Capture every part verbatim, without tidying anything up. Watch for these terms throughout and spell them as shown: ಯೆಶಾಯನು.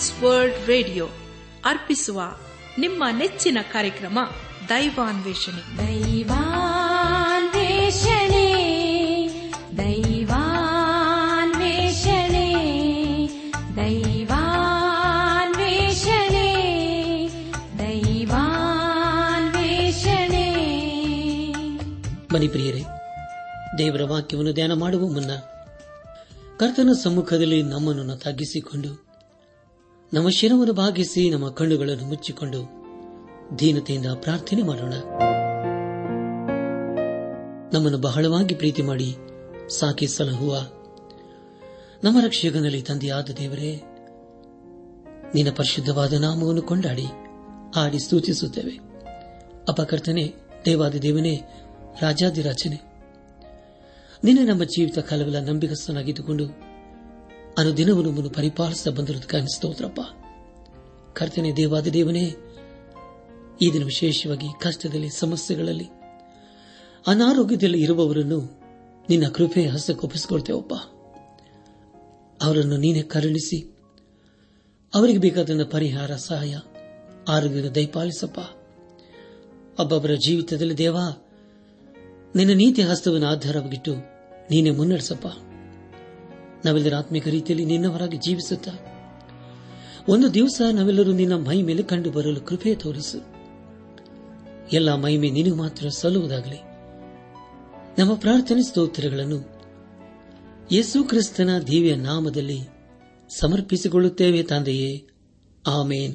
ಟ್ರಾನ್ಸ್ world radio ಅರ್ಪಿಸುವ ನಿಮ್ಮ ನೆಚ್ಚಿನ ಕಾರ್ಯಕ್ರಮ ದೈವಾನ್ವೇಷಣೆ. ದೈವಾನ್ವೇಷಣೆ ದೈವಾನ್ವೇಷಣೆ ದೈವಾನ್ವೇಷಣೆ ದೈವಾನ್ವೇಷಣೆ. ಬನ್ನಿ ಪ್ರಿಯರೇ, ದೇವರ ವಾಕ್ಯವನ್ನು ಧ್ಯಾನ ಮಾಡುವ ಮುನ್ನ ಕರ್ತನ ಸಮ್ಮುಖದಲ್ಲಿ ನಮ್ಮನ್ನು ತಗ್ಗಿಸಿಕೊಂಡು, ನಮ್ಮ ಶಿರವನ್ನು ಭಾಗಿಸಿ, ನಮ್ಮ ಕಣ್ಣುಗಳನ್ನು ಮುಚ್ಚಿಕೊಂಡು ದೀನತೆಯಿಂದ ಪ್ರಾರ್ಥನೆ ಮಾಡೋಣ. ನಮ್ಮನ್ನು ಬಹಳವಾಗಿ ಪ್ರೀತಿ ಮಾಡಿ ಸಾಕಿ ಸಲಹುವ ನಮ್ಮ ರಕ್ಷಕನಲ್ಲಿ ತಂದೆಯಾದ ದೇವರೇ, ನಿನ್ನ ಪರಿಶುದ್ಧವಾದ ನಾಮವನ್ನು ಕೊಂಡಾಡಿ ಆಡಿ ಸ್ತುತಿಸುತ್ತೇವೆ. ಅಪಕರ್ತನೆ, ದೇವಾದಿದೇವನೇ, ರಾಜಾದಿರಾಜನೇ, ನಿನ್ನೆ ನಮ್ಮ ಜೀವಿತ ಕಾಲವೆಲ್ಲ ನಂಬಿಕಸ್ಥನಾಗಿದ್ದುಕೊಂಡು ಅನುದಿನವೂ ನಮ್ಮನ್ನು ಪರಿಪಾಲಿಸ ಬಂದಿರುವುದಕ್ಕಾಗಿ ಸ್ತೋತ್ರಪ್ಪ. ಕರ್ತನೇ, ದೇವಾದಿದೇವನೇ, ಈ ದಿನ ವಿಶೇಷವಾಗಿ ಕಷ್ಟದಲ್ಲಿ, ಸಮಸ್ಯೆಗಳಲ್ಲಿ, ಅನಾರೋಗ್ಯದಲ್ಲಿ ಇರುವವರನ್ನು ನಿನ್ನ ಕೃಪೆ ಹಸ್ತಕ್ಕೊಪ್ಪಿಸಿಕೊಳ್ತೇವಪ್ಪ. ಅವರನ್ನು ನೀನೇ ಕರುಣಿಸಿ ಅವರಿಗೆ ಬೇಕಾದ ಪರಿಹಾರ, ಸಹಾಯ, ಆರೋಗ್ಯದ ದಯಪಾಲಿಸಪ್ಪ. ಒಬ್ಬೊಬ್ಬರ ಜೀವಿತದಲ್ಲಿ ದೇವಾ, ನಿನ್ನ ನೀತಿ ಹಸ್ತವನ್ನು ಆಧಾರವಾಗಿಟ್ಟು ನೀನೇ ಮುನ್ನಡೆಸಪ್ಪ. ನಾವೆಲ್ಲರ ಆತ್ಮಿಕ ರೀತಿಯಲ್ಲಿ ನಿನ್ನವರಾಗಿ ಜೀವಿಸುತ್ತ ಒಂದು ದಿವಸ ನಾವೆಲ್ಲರೂ ನಿನ್ನ ಮೈ ಮೇಲೆ ಕಂಡು ಬರಲು ಕೃಪೆ ತೋರಿಸು. ಎಲ್ಲ ಮಹಿಮೆ ನೀನು ಮಾತ್ರ ಸಲ್ಲುವುದಾಗಲಿ. ನಮ್ಮ ಪ್ರಾರ್ಥನೆ ಸ್ತೋತ್ರಗಳನ್ನು ಯೇಸು ಕ್ರಿಸ್ತನ ದಿವ್ಯ ನಾಮದಲ್ಲಿ ಸಮರ್ಪಿಸಿಕೊಳ್ಳುತ್ತೇವೆ ತಂದೆಯೇ, ಆಮೇನ್.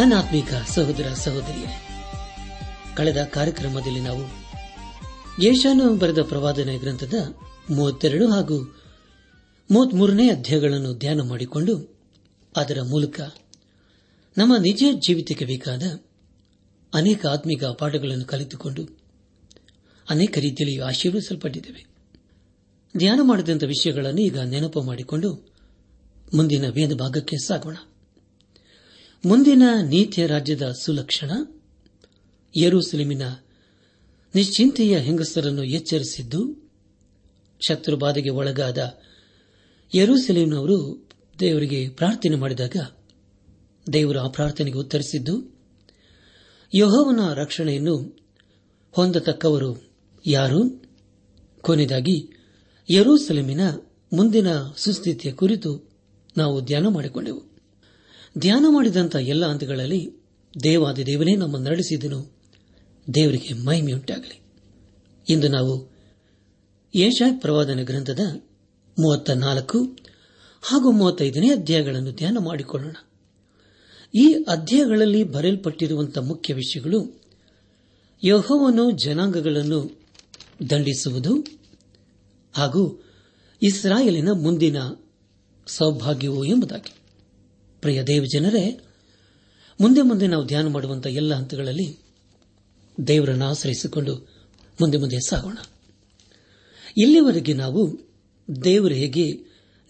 ನನ್ನ ಆತ್ಮೀಕ ಸಹೋದರ ಸಹೋದರಿಯರೇ, ಕಳೆದ ಕಾರ್ಯಕ್ರಮದಲ್ಲಿ ನಾವು ಯೆಶಾಯನು ಬರೆದ ಪ್ರವಾದನ ಗ್ರಂಥದ ಮೂವತ್ತೆರಡು ಹಾಗೂ ಮೂವತ್ಮೂರನೇ ಅಧ್ಯಾಯಗಳನ್ನು ಧ್ಯಾನ ಮಾಡಿಕೊಂಡು ಅದರ ಮೂಲಕ ನಮ್ಮ ನಿಜ ಜೀವಿತಕ್ಕೆ ಬೇಕಾದ ಅನೇಕ ಆತ್ಮಿಕ ಪಾಠಗಳನ್ನು ಕಲಿತುಕೊಂಡು ಅನೇಕ ರೀತಿಯಲ್ಲಿ ಆಶೀರ್ವಿಸಲ್ಪಟ್ಟಿದ್ದೇವೆ. ಧ್ಯಾನ ಮಾಡಿದಂಥ ವಿಷಯಗಳನ್ನು ಈಗ ನೆನಪು ಮಾಡಿಕೊಂಡು ಮುಂದಿನ ವೇದ ಭಾಗಕ್ಕೆ ಸಾಗೋಣ. ಮುಂದಿನ ನೀತಿಯ ರಾಜ್ಯದ ಸುಲಕ್ಷಣ, ಯೆರೂಸಲೇಮಿನ ನಿಶ್ಚಿಂತೆಯ ಹೆಂಗಸರನ್ನು ಎಚ್ಚರಿಸಿದ್ದು, ಶತ್ರು ಬಾಧೆಗೆ ಒಳಗಾದ ಯೆರೂಸಲೇಮಿನವರು ದೇವರಿಗೆ ಪ್ರಾರ್ಥನೆ ಮಾಡಿದಾಗ ದೇವರು ಆ ಪ್ರಾರ್ಥನೆಗೆ ಉತ್ತರಿಸಿದ್ದು, ಯೆಹೋವನ ರಕ್ಷಣೆಯನ್ನು ಹೊಂದತಕ್ಕವರು ಯಾರು, ಕೊನೆಯದಾಗಿ ಯೆರೂಸಲೇಮಿನ ಮುಂದಿನ ಸುಸ್ಥಿತಿಯ ಕುರಿತು ನಾವು ಧ್ಯಾನ ಮಾಡಿಕೊಂಡೆವು. ಧ್ಯಾನ ಮಾಡಿದಂಥ ಎಲ್ಲ ಹಂತಗಳಲ್ಲಿ ದೇವಾದಿ ದೇವನೇ ನಮ್ಮನ್ನು ನಡೆಸಿದನು. ದೇವರಿಗೆ ಮಹಿಮೆಯುಂಟಾಗಲಿ. ಇಂದು ನಾವು ಯೆಶಾಯ ಪ್ರವಾದನ ಗ್ರಂಥದ ಮೂವತ್ತ ನಾಲ್ಕು ಹಾಗೂ ಮೂವತ್ತೈದನೇ ಅಧ್ಯಾಯಗಳನ್ನು ಧ್ಯಾನ ಮಾಡಿಕೊಳ್ಳೋಣ. ಈ ಅಧ್ಯಾಯಗಳಲ್ಲಿ ಬರೆಯಲ್ಪಟ್ಟಿರುವಂತಹ ಮುಖ್ಯ ವಿಷಯಗಳು ಯೆಹೋವನು ಜನಾಂಗಗಳನ್ನು ದಂಡಿಸುವುದು ಹಾಗೂ ಇಸ್ರಾಯೇಲಿನ ಮುಂದಿನ ಸೌಭಾಗ್ಯವು ಎಂಬುದಾಗಿ. ಪ್ರಿಯ ದೇವ ಜನರೇ, ಮುಂದೆ ಮುಂದೆ ನಾವು ಧ್ಯಾನ ಮಾಡುವಂತಹ ಎಲ್ಲ ಹಂತಗಳಲ್ಲಿ ದೇವರನ್ನು ಆಶ್ರಯಿಸಿಕೊಂಡು ಮುಂದೆ ಮುಂದೆ ಸಾಗೋಣ. ಇಲ್ಲಿವರೆಗೆ ನಾವು ದೇವರು ಹೇಗೆ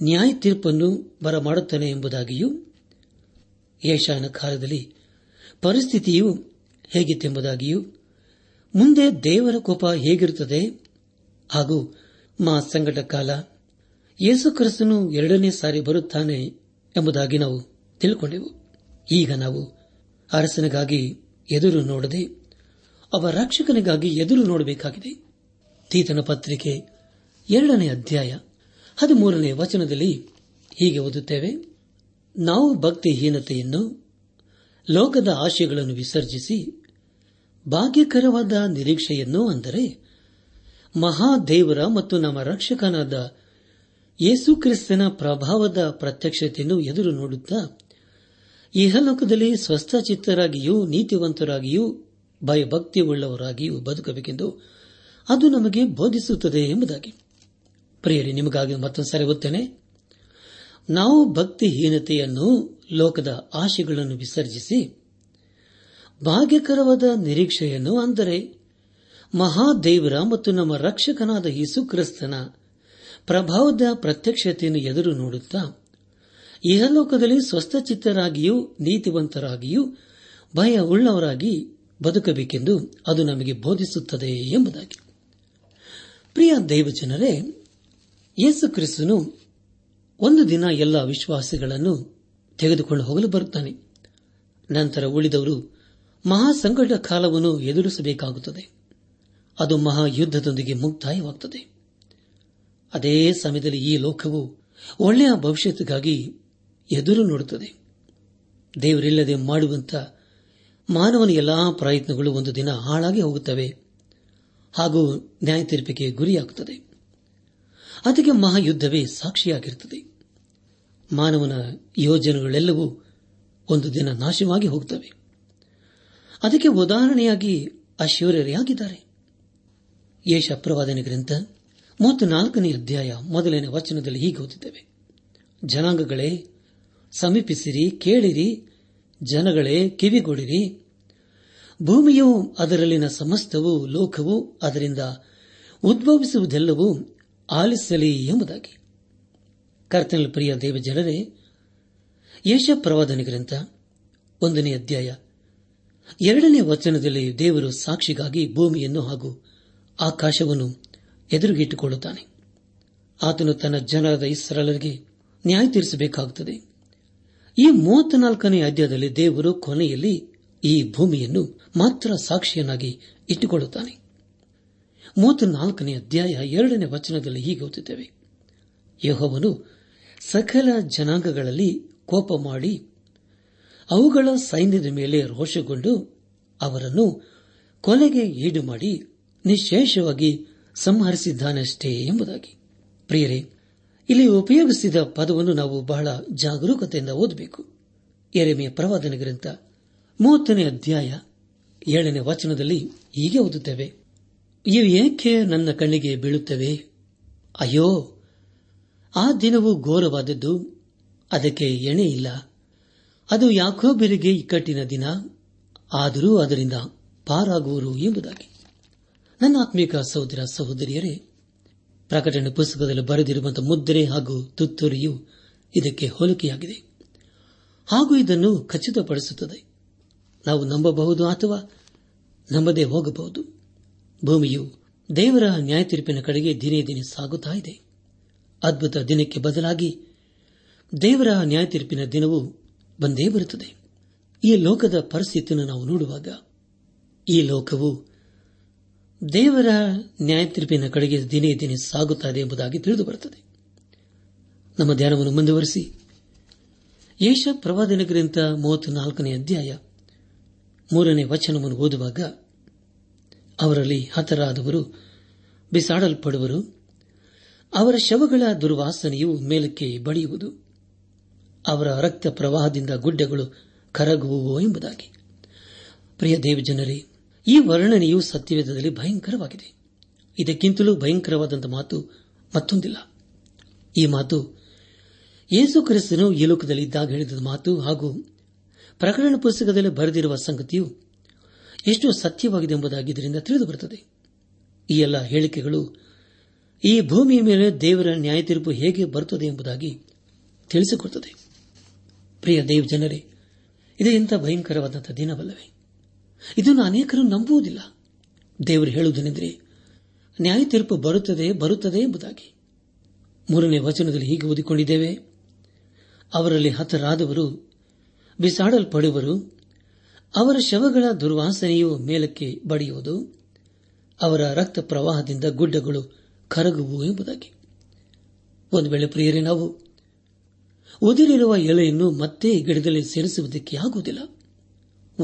ನ್ಯಾಯ ತೀರ್ಪನ್ನು ಬರಮಾಡುತ್ತಾನೆ ಎಂಬುದಾಗಿಯೂ ಯೆಶಾಯನ ಕಾಲದಲ್ಲಿ ಪರಿಸ್ಥಿತಿಯು ಹೇಗಿತ್ತೆಂಬುದಾಗಿಯೂ, ಮುಂದೆ ದೇವರ ಕೋಪ ಹೇಗಿರುತ್ತದೆ ಹಾಗೂ ಮಾ ಸಂಕಟ ಕಾಲ, ಯೇಸು ಕ್ರಿಸ್ತನು ಎರಡನೇ ಸಾರಿ ಬರುತ್ತಾನೆ ಎಂಬುದಾಗಿ ನಾವು ತಿಳಿದುಕೊಂಡೆವು. ಈಗ ನಾವು ಅರಸನಿಗಾಗಿ ಎದುರು ನೋಡದೆ ಅವ ರಕ್ಷಕನಿಗಾಗಿ ಎದುರು ನೋಡಬೇಕಾಗಿದೆ. ತೀತನ ಪತ್ರಿಕೆ ಎರಡನೇ ಅಧ್ಯಾಯ ಹದಿಮೂರನೇ ವಚನದಲ್ಲಿ ಹೀಗೆ ಓದುತ್ತೇವೆ: ನಾವು ಭಕ್ತಿಹೀನತೆಯನ್ನು, ಲೋಕದ ಆಶಯಗಳನ್ನು ವಿಸರ್ಜಿಸಿ ಭಾಗ್ಯಕರವಾದ ನಿರೀಕ್ಷೆಯನ್ನು, ಅಂದರೆ ಮಹಾದೇವರ ಮತ್ತು ನಮ್ಮ ರಕ್ಷಕನಾದ ಯೇಸು ಕ್ರಿಸ್ತನ ಪ್ರಭಾವದ ಪ್ರತ್ಯಕ್ಷತೆಯನ್ನು ಎದುರು ನೋಡುತ್ತಾ, ಇಹಲೋಕದಲ್ಲಿ ಸ್ವಸ್ಥಚಿತ್ತರಾಗಿಯೂ ನೀತಿವಂತರಾಗಿಯೂ ಭಯಭಕ್ತಿ ಉಳ್ಳವರಾಗಿಯೂ ಬದುಕಬೇಕೆಂದು ಅದು ನಮಗೆ ಬೋಧಿಸುತ್ತದೆ ಎಂಬುದಾಗಿ. ಪ್ರಿಯರೇ, ನಿಮಗಾಗಿ ಮತ್ತೊಂದು ಸಾರಿ ಓದ್ತೇನೆ: ನಾವು ಭಕ್ತಿಹೀನತೆಯನ್ನು, ಲೋಕದ ಆಶೆಗಳನ್ನು ವಿಸರ್ಜಿಸಿ ಭಾಗ್ಯಕರವಾದ ನಿರೀಕ್ಷೆಯನ್ನು, ಅಂದರೆ ಮಹಾದೇವರ ಮತ್ತು ನಮ್ಮ ರಕ್ಷಕನಾದ ಯೇಸು ಕ್ರಿಸ್ತನ ಪ್ರಭಾವದ ಪ್ರತ್ಯಕ್ಷತೆಯನ್ನು ಎದುರು ನೋಡುತ್ತಾ, ಇಹಲೋಕದಲ್ಲಿ ಸ್ವಸ್ಥಚಿತ್ತರಾಗಿಯೂ ನೀತಿವಂತರಾಗಿಯೂ ಭಯ ಉಳ್ಳವರಾಗಿ ಬದುಕಬೇಕೆಂದು ಅದು ನಮಗೆ ಬೋಧಿಸುತ್ತದೆ ಎಂಬುದಾಗಿ. ಪ್ರಿಯ ದೈವಜನರೇ, ಯೇಸು ಕ್ರಿಸ್ತನು ಒಂದು ದಿನ ಎಲ್ಲ ವಿಶ್ವಾಸಿಗಳನ್ನು ತೆಗೆದುಕೊಂಡು ಹೋಗಲು ಬರುತ್ತಾನೆ. ನಂತರ ಉಳಿದವರು ಮಹಾಸಂಕಟ ಕಾಲವನ್ನು ಎದುರಿಸಬೇಕಾಗುತ್ತದೆ. ಅದು ಮಹಾಯುದ್ಧದೊಂದಿಗೆ ಮುಕ್ತಾಯವಾಗುತ್ತದೆ. ಅದೇ ಸಮಯದಲ್ಲಿ ಈ ಲೋಕವು ಒಳ್ಳೆಯ ಭವಿಷ್ಯಕ್ಕಾಗಿ ಎದುರು ನೋಡುತ್ತದೆ. ದೇವರಿಲ್ಲದೆ ಮಾಡುವಂಥ ಮಾನವನ ಎಲ್ಲಾ ಪ್ರಯತ್ನಗಳು ಒಂದು ದಿನ ಹಾಳಾಗಿ ಹೋಗುತ್ತವೆ ಹಾಗೂ ನ್ಯಾಯ ತೀರ್ಪಿಗೆ ಗುರಿಯಾಗುತ್ತದೆ. ಅದಕ್ಕೆ ಮಹಾಯುದ್ಧವೇ ಸಾಕ್ಷಿಯಾಗಿರುತ್ತದೆ. ಮಾನವನ ಯೋಜನೆಗಳೆಲ್ಲವೂ ಒಂದು ದಿನ ನಾಶವಾಗಿ ಹೋಗುತ್ತವೆ. ಅದಕ್ಕೆ ಉದಾಹರಣೆಯಾಗಿ ಅಶ್ಶೂರ್ಯರಾಗಿದ್ದಾರೆ. ಯೆಶಾಯ ಪ್ರವಾದನೆ ಗ್ರಂಥ ಮೂವತ್ತ ನಾಲ್ಕನೇ ಅಧ್ಯಾಯ ಮೊದಲನೇ ವಚನದಲ್ಲಿ ಹೀಗೆ ಓದಿದ್ದೇವೆ: ಜನಾಂಗಗಳೇ, ಸಮೀಪಿಸಿರಿ, ಕೇಳಿರಿ, ಜನಗಳೇ, ಕಿವಿಗೊಡಿರಿ. ಭೂಮಿಯು, ಅದರಲ್ಲಿನ ಸಮಸ್ತವೂ, ಲೋಕವೂ, ಅದರಿಂದ ಉದ್ಭವಿಸುವುದೆಲ್ಲವೂ ಆಲಿಸಲಿ ಎಂಬುದಾಗಿ. ಕರ್ತನಲ್ಲಿ ಪ್ರಿಯ ದೇವಜನರೇ, ಯೆಶಾಯ ಪ್ರವಾದನೆ ಗ್ರಂಥ ಒಂದನೇ ಅಧ್ಯಾಯ ಎರಡನೇ ವಚನದಲ್ಲಿ ದೇವರು ಸಾಕ್ಷಿಗಾಗಿ ಭೂಮಿಯನ್ನು ಹಾಗೂ ಆಕಾಶವನ್ನು ಎದುರುಗಿಟ್ಟುಕೊಳ್ಳುತ್ತಾನೆ. ಆತನು ತನ್ನ ಜನರಾದ ಇಸ್ರಾಯೇಲರಿಗೆ ನ್ಯಾಯ ತೀರಿಸಬೇಕಾಗುತ್ತದೆ. ಈ ಮೂವತ್ತನಾಲ್ಕನೇ ಅಧ್ಯಾಯದಲ್ಲಿ ದೇವರು ಕೊನೆಯಲ್ಲಿ ಈ ಭೂಮಿಯನ್ನು ಮಾತ್ರ ಸಾಕ್ಷಿಯನ್ನಾಗಿ ಇಟ್ಟುಕೊಳ್ಳುತ್ತಾನೆ. ಮೂವತ್ತನಾಲ್ಕನೇ ಅಧ್ಯಾಯ ಎರಡನೇ ವಚನದಲ್ಲಿ ಹೀಗೆ ಓದುತ್ತೇವೆ: ಯೆಹೋವನು ಸಕಲ ಜನಾಂಗಗಳಲ್ಲಿ ಕೋಪ ಮಾಡಿ ಅವುಗಳ ಸೈನ್ಯದ ಮೇಲೆ ರೋಷಗೊಂಡು ಅವರನ್ನು ಕೊಲೆಗೆ ಈಡು ಮಾಡಿ ನಿಶೇಷವಾಗಿ ಸಂಹರಿಸಿದ್ದಾನಷ್ಟೇ ಎಂಬುದಾಗಿ. ಪ್ರಿಯರೇ, ಇಲ್ಲಿ ಉಪಯೋಗಿಸಿದ ಪದವನ್ನು ನಾವು ಬಹಳ ಜಾಗರೂಕತೆಯಿಂದ ಓದಬೇಕು. ಯೆರೆಮೀಯ ಪ್ರವಾದನೆ ಗ್ರಂಥ ಮೂವತ್ತನೇ ಅಧ್ಯಾಯ ಏಳನೇ ವಚನದಲ್ಲಿ ಹೀಗೆ ಓದುತ್ತೇವೆ: ಇವು ಏಕೆ ನನ್ನ ಕಣ್ಣಿಗೆ ಬೀಳುತ್ತವೆ? ಅಯ್ಯೋ, ಆ ದಿನವು ಘೋರವಾದದ್ದು, ಅದಕ್ಕೆ ಎಣೆ ಇಲ್ಲ. ಅದು ಯಾಕೋಬರಿಗೆ ಇಕ್ಕಟ್ಟಿನ ದಿನ, ಆದರೂ ಅದರಿಂದ ಪಾರಾಗುವರು ಎಂಬುದಾಗಿ. ನನ್ನ ಆತ್ಮೀಕ ಸಹೋದರ ಸಹೋದರಿಯರೇ, ಪ್ರಕಟಣೆ ಪುಸ್ತಕದಲ್ಲಿ ಬರೆದಿರುವಂತಹ ಮುದ್ರೆ ಹಾಗೂ ತುತ್ತೂರಿಯು ಇದಕ್ಕೆ ಹೋಲಿಕೆಯಾಗಿದೆ ಹಾಗೂ ಇದನ್ನು ಖಚಿತಪಡಿಸುತ್ತದೆ. ನಾವು ನಂಬಬಹುದು ಅಥವಾ ನಂಬದೇ ಹೋಗಬಹುದು. ಭೂಮಿಯು ದೇವರ ನ್ಯಾಯ ತೀರ್ಪಿನ ಕಡೆಗೆ ದಿನೇ ದಿನೇ ಸಾಗುತ್ತಾ ಇದೆ. ಅದ್ಭುತ ದಿನಕ್ಕೆ ಬದಲಾಗಿ ದೇವರ ನ್ಯಾಯ ತೀರ್ಪಿನ ದಿನವು ಬಂದೇ ಬರುತ್ತದೆ. ಈ ಲೋಕದ ಪರಿಸ್ಥಿತಿಯನ್ನು ನಾವು ನೋಡುವಾಗ ಈ ಲೋಕವು ದೇವರ ನ್ಯಾಯ ತೀರ್ಪಿನ ಕಡೆಗೆ ದಿನೇ ದಿನೇ ಸಾಗುತ್ತದೆ ಎಂಬುದಾಗಿ ತಿಳಿದುಬರುತ್ತದೆ. ನಮ್ಮ ಧ್ಯಾನವನ್ನು ಮುಂದುವರಿಸಿ ಯೆಶಾಯ ಪ್ರವಾದನೆ ಗ್ರಂಥ ಮೂವತ್ತನಾಲ್ಕನೇ ಅಧ್ಯಾಯ ಮೂರನೇ ವಚನವನ್ನು ಓದುವಾಗ, ಅವರಲ್ಲಿ ಹತರಾದವರು ಬಿಸಾಡಲ್ಪಡುವರು, ಅವರ ಶವಗಳ ದುರ್ವಾಸನೆಯು ಮೇಲಕ್ಕೆ ಬಡಿಯುವುದು, ಅವರ ರಕ್ತ ಪ್ರವಾಹದಿಂದ ಗುಡ್ಡಗಳು ಕರಗುವುವು ಎಂಬುದಾಗಿ. ಪ್ರಿಯ ದೇವಜನರೇ, ಈ ವರ್ಣನೆಯು ಸತ್ಯವೇದದಲ್ಲಿ ಭಯಂಕರವಾಗಿದೆ. ಇದಕ್ಕಿಂತಲೂ ಭಯಂಕರವಾದಂಥ ಮಾತು ಮತ್ತೊಂದಿಲ್ಲ. ಈ ಮಾತು ಯೇಸು ಕ್ರಿಸ್ತನು ಈ ಲೋಕದಲ್ಲಿ ಇದ್ದಾಗ ಹೇಳಿದ ಮಾತು ಹಾಗೂ ಪ್ರಕಟಣ ಪುಸ್ತಕದಲ್ಲಿ ಬರೆದಿರುವ ಸಂಗತಿಯು ಎಷ್ಟು ಸತ್ಯವಾಗಿದೆ ಎಂಬುದಾಗಿ ಇದರಿಂದ ತಿಳಿದುಬರುತ್ತದೆ. ಈ ಎಲ್ಲ ಹೇಳಿಕೆಗಳು ಈ ಭೂಮಿಯ ಮೇಲೆ ದೇವರ ನ್ಯಾಯ ತೀರ್ಪು ಹೇಗೆ ಬರುತ್ತದೆ ಎಂಬುದಾಗಿ ತಿಳಿಸಿಕೊಡುತ್ತದೆ. ಪ್ರಿಯ ದೇವಜನರೇ, ಇದೇ ಇಂಥ ಭಯಂಕರವಾದಂಥ ದಿನವಲ್ಲವೇ? ಇದನ್ನು ಅನೇಕರು ನಂಬುವುದಿಲ್ಲ. ದೇವರು ಹೇಳುವುದೇನೆಂದರೆ, ನ್ಯಾಯ ತೀರ್ಪು ಬರುತ್ತದೆ ಬರುತ್ತದೆ ಎಂಬುದಾಗಿ. ಮೂರನೇ ವಚನದಲ್ಲಿ ಹೀಗೆ ಓದಿಕೊಂಡಿದ್ದೇವೆ, ಅವರಲ್ಲಿ ಹತರಾದವರು ಬಿಸಾಡಲ್ಪಡುವರು, ಅವರ ಶವಗಳ ದುರ್ವಾಸನೆಯು ಮೇಲಕ್ಕೆ ಬಡಿಯುವುದು, ಅವರ ರಕ್ತ ಪ್ರವಾಹದಿಂದ ಗುಡ್ಡಗಳು ಕರಗುವು ಎಂಬುದಾಗಿ. ಒಂದು ವೇಳೆ ಪ್ರಿಯರೇ, ನಾವು ಉದುರಿರುವ ಎಲೆಯನ್ನು ಮತ್ತೆ ಗಿಡದಲ್ಲಿ ಸೇರಿಸುವುದಕ್ಕೆ ಆಗುವುದಿಲ್ಲ.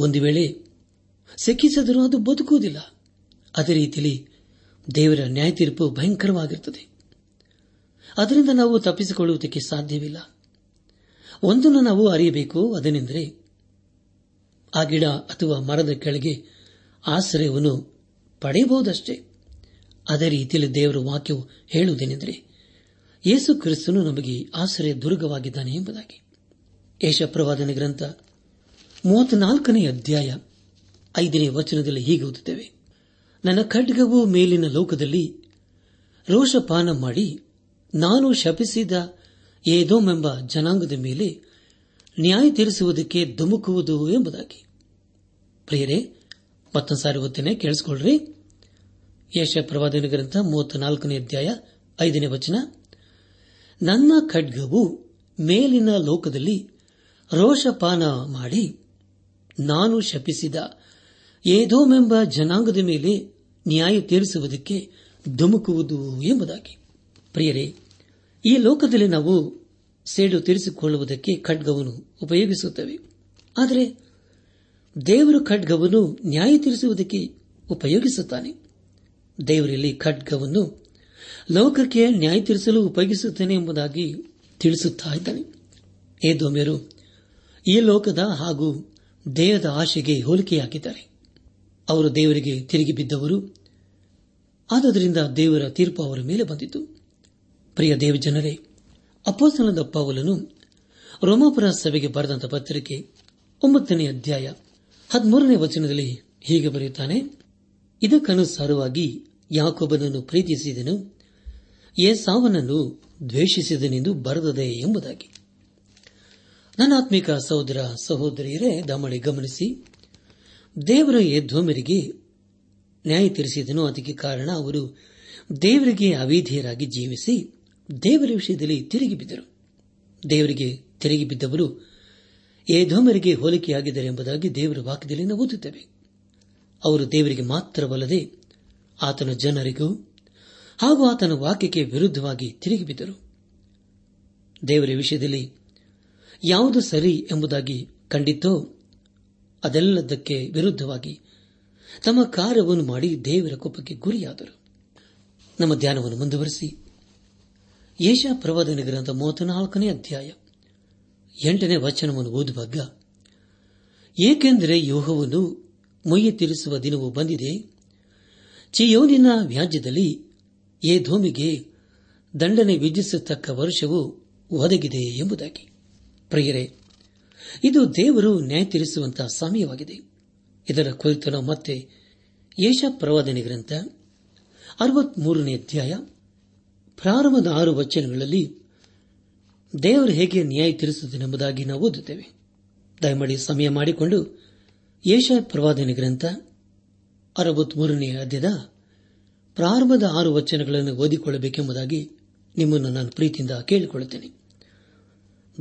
ಒಂದು ವೇಳೆ ಸಿಕ್ಕಿಸಿದರೂ ಅದು ಬದುಕುವುದಿಲ್ಲ. ಅದೇ ರೀತಿಯಲ್ಲಿ ದೇವರ ನ್ಯಾಯ ತೀರ್ಪು ಭಯಂಕರವಾಗಿರುತ್ತದೆ. ಅದರಿಂದ ನಾವು ತಪ್ಪಿಸಿಕೊಳ್ಳುವುದಕ್ಕೆ ಸಾಧ್ಯವಿಲ್ಲ. ಒಂದನ್ನು ನಾವು ಅರಿಯಬೇಕು, ಅದನೆಂದರೆ ಆ ಗಿಡ ಅಥವಾ ಮರದ ಕೆಳಗೆ ಆಶ್ರಯವನ್ನು ಪಡೆಯಬಹುದಷ್ಟೇ. ಅದೇ ರೀತಿಯಲ್ಲಿ ದೇವರ ವಾಕ್ಯವು ಹೇಳುವುದೇನೆಂದರೆ, ಯೇಸು ಕ್ರಿಸ್ತನು ನಮಗೆ ಆಶ್ರಯ ದುರ್ಗವಾಗಿದ್ದಾನೆ ಎಂಬುದಾಗಿ. ಯೆಶಾಯ ಗ್ರಂಥ ಮೂವತ್ನಾಲ್ಕನೇ ಅಧ್ಯಾಯ ಐದನೇ ವಚನದಲ್ಲಿ ಹೀಗೆ ಓದುತ್ತೇವೆ, ನನ್ನ ಖಡ್ಗವು ಮೇಲಿನ ಲೋಕದಲ್ಲಿ ರೋಷಪಾನ ಮಾಡಿ ನಾನು ಶಪಿಸಿದ ಏದೋಮೆಂಬ ಜನಾಂಗದ ಮೇಲೆ ನ್ಯಾಯ ತೀರಿಸುವುದಕ್ಕೆ ಧುಮುಕುವುದು ಎಂಬುದಾಗಿ. ಪ್ರಿಯರೇ, ಮತ್ತೊಂದು ಸಾರಿ ಓದ್ತೇನೆ, ಕೇಳಿಸಿಕೊಳ್ಳ್ರಿ. ಯೆಶಾಯ ಗ್ರಂಥ ಮೂವತ್ನಾಲ್ಕನೇ ಅಧ್ಯಾಯ ಐದನೇ ವಚನ, ನನ್ನ ಖಡ್ಗವು ಮೇಲಿನ ಲೋಕದಲ್ಲಿ ರೋಷಪಾನ ಮಾಡಿ ನಾನು ಶಪಿಸಿದ ಏದೋಮೆಂಬ ಜನಾಂಗದ ಮೇಲೆ ನ್ಯಾಯ ತೀರಿಸುವುದಕ್ಕೆ ಧುಮುಕುವುದು ಎಂಬುದಾಗಿ. ಪ್ರಿಯರೇ, ಈ ಲೋಕದಲ್ಲಿ ನಾವು ಸೇಡು ತೀರಿಸಿಕೊಳ್ಳುವುದಕ್ಕೆ ಖಡ್ಗವನ್ನು ಉಪಯೋಗಿಸುತ್ತೇವೆ. ಆದರೆ ದೇವರು ಖಡ್ಗವನ್ನು ನ್ಯಾಯ ತೀರಿಸುವುದಕ್ಕೆ ಉಪಯೋಗಿಸುತ್ತಾನೆ. ದೇವರಲ್ಲಿ ಖಡ್ಗವನ್ನು ಲೋಕಕ್ಕೆ ನ್ಯಾಯ ತೀರಿಸಲು ಉಪಯೋಗಿಸುತ್ತೇನೆ ಎಂಬುದಾಗಿ ತಿಳಿಸುತ್ತಿದ್ದಾನೆ. ಏದೋಮ್ಯರು ಈ ಲೋಕದ ಹಾಗೂ ದೇಹದ ಆಶೆಗೆ ಹೋಲಿಕೆಯಾಗಿದ್ದಾರೆ. ಅವರು ದೇವರಿಗೆ ತಿರುಗಿ ಬಿದ್ದವರು. ಆದ್ದರಿಂದ ದೇವರ ತೀರ್ಪು ಅವರ ಮೇಲೆ ಬಂದಿತು. ಪ್ರಿಯ ದೇವಜನರೇ, ಅಪೊಸ್ತಲನಾದ ಪೌಲನು ರೋಮಾಪುರ ಸಭೆಗೆ ಬರೆದಂತಹ ಪತ್ರಿಕೆ ಒಂಬತ್ತನೇ ಅಧ್ಯಾಯ ಹದಿಮೂರನೇ ವಚನದಲ್ಲಿ ಹೀಗೆ ಬರೆಯುತ್ತಾನೆ, ಇದಕ್ಕನುಸಾರವಾಗಿ ಯಾಕೋಬನನ್ನು ಪ್ರೀತಿಸಿದನು, ಏಸಾವನನ್ನು ದ್ವೇಷಿಸಿದನೆಂದು ಬರೆದದೆ ಎಂಬುದಾಗಿ. ನನ್ನ ಆತ್ಮಿಕ ಸಹೋದರ ಸಹೋದರಿಯರೇ, ದಮಣಿ ಗಮನಿಸಿ, ದೇವರ ಏದೋಮ್ಯರಿಗೆ ನ್ಯಾಯ ತೀರಿಸಿದನು. ಅದಕ್ಕೆ ಕಾರಣ ಅವರು ದೇವರಿಗೆ ಅವಿಧೇಯರಾಗಿ ಜೀವಿಸಿ ದೇವರ ವಿಷಯದಲ್ಲಿ ತಿರುಗಿ ಬಿದ್ದರು. ದೇವರಿಗೆ ತಿರುಗಿ ಬಿದ್ದವರು ಏದೋಮ್ಯರಿಗೆ ಹೋಲಿಕೆಯಾಗಿದ್ದಾರೆ ಎಂಬುದಾಗಿ ದೇವರ ವಾಕ್ಯದಲ್ಲಿ ನಾವು ಓದುತ್ತೇವೆ. ಅವರು ದೇವರಿಗೆ ಮಾತ್ರವಲ್ಲದೆ ಆತನ ಜನರಿಗೂ ಹಾಗೂ ಆತನ ವಾಕ್ಯಕ್ಕೆ ವಿರುದ್ಧವಾಗಿ ತಿರುಗಿ ಬಿದ್ದರು. ದೇವರ ವಿಷಯದಲ್ಲಿ ಯಾವುದು ಸರಿ ಎಂಬುದಾಗಿ ಕಂಡಿತೋ ಅದೆಲ್ಲದಕ್ಕೆ ವಿರುದ್ಧವಾಗಿ ತಮ್ಮ ಕಾರ್ಯವನ್ನು ಮಾಡಿ ದೇವರ ಕೋಪಕ್ಕೆ ಗುರಿಯಾದರು. ನಮ್ಮ ಧ್ಯಾನವನ್ನು ಮುಂದುವರೆಸಿ ಯೆಶಾಯ ಪ್ರವಾದನ ಗ್ರಂಥ ಮೂವತ್ನಾಲ್ಕನೇ ಅಧ್ಯಾಯ ಎಂಟನೇ ವಚನವನ್ನು ಓದುವಾಗ, ಏಕೆಂದರೆ ಯೋಹವನ್ನು ಮೊಯ್ಯ ತೀರಿಸುವ ದಿನವೂ ಬಂದಿದೆ, ಚಿಯೋನಿನ ವ್ಯಾಜ್ಯದಲ್ಲಿ ಏದೋಮಿಗೆ ದಂಡನೆ ವಿಧಿಸತಕ್ಕ ವರ್ಷವು ಒದಗಿದೆ ಎಂಬುದಾಗಿ. ಪ್ರಿಯರೇ, ಇದು ದೇವರು ನ್ಯಾಯ ತೀರಿಸುವಂತಹ ಸಮಯವಾಗಿದೆ. ಇದರ ಕುರಿತು ನಾವು ಮತ್ತೆ ಯೆಶಾಯ ಪ್ರವಾದನ ಗ್ರಂಥ ಅರವತ್ಮೂರನೇ ಅಧ್ಯಾಯ ಪ್ರಾರಂಭದ ಆರು ವಚನಗಳಲ್ಲಿ ದೇವರು ಹೇಗೆ ನ್ಯಾಯ ತೀರಿಸುತ್ತನೆಂಬುದಾಗಿ ನಾವು ಓದುತ್ತೇವೆ. ದಯಮಾಡಿ ಸಮಯ ಮಾಡಿಕೊಂಡು ಯೆಶಾಯ ಪ್ರವಾದನ ಗ್ರಂಥ ಅರವತ್ಮೂರನೇ ಅಧ್ಯಾಯದ ಪ್ರಾರಂಭದ ಆರು ವಚನಗಳನ್ನು ಓದಿಕೊಳ್ಳಬೇಕೆಂಬುದಾಗಿ ನಿಮ್ಮನ್ನು ನಾನು ಪ್ರೀತಿಯಿಂದ ಕೇಳಿಕೊಳ್ಳುತ್ತೇನೆ.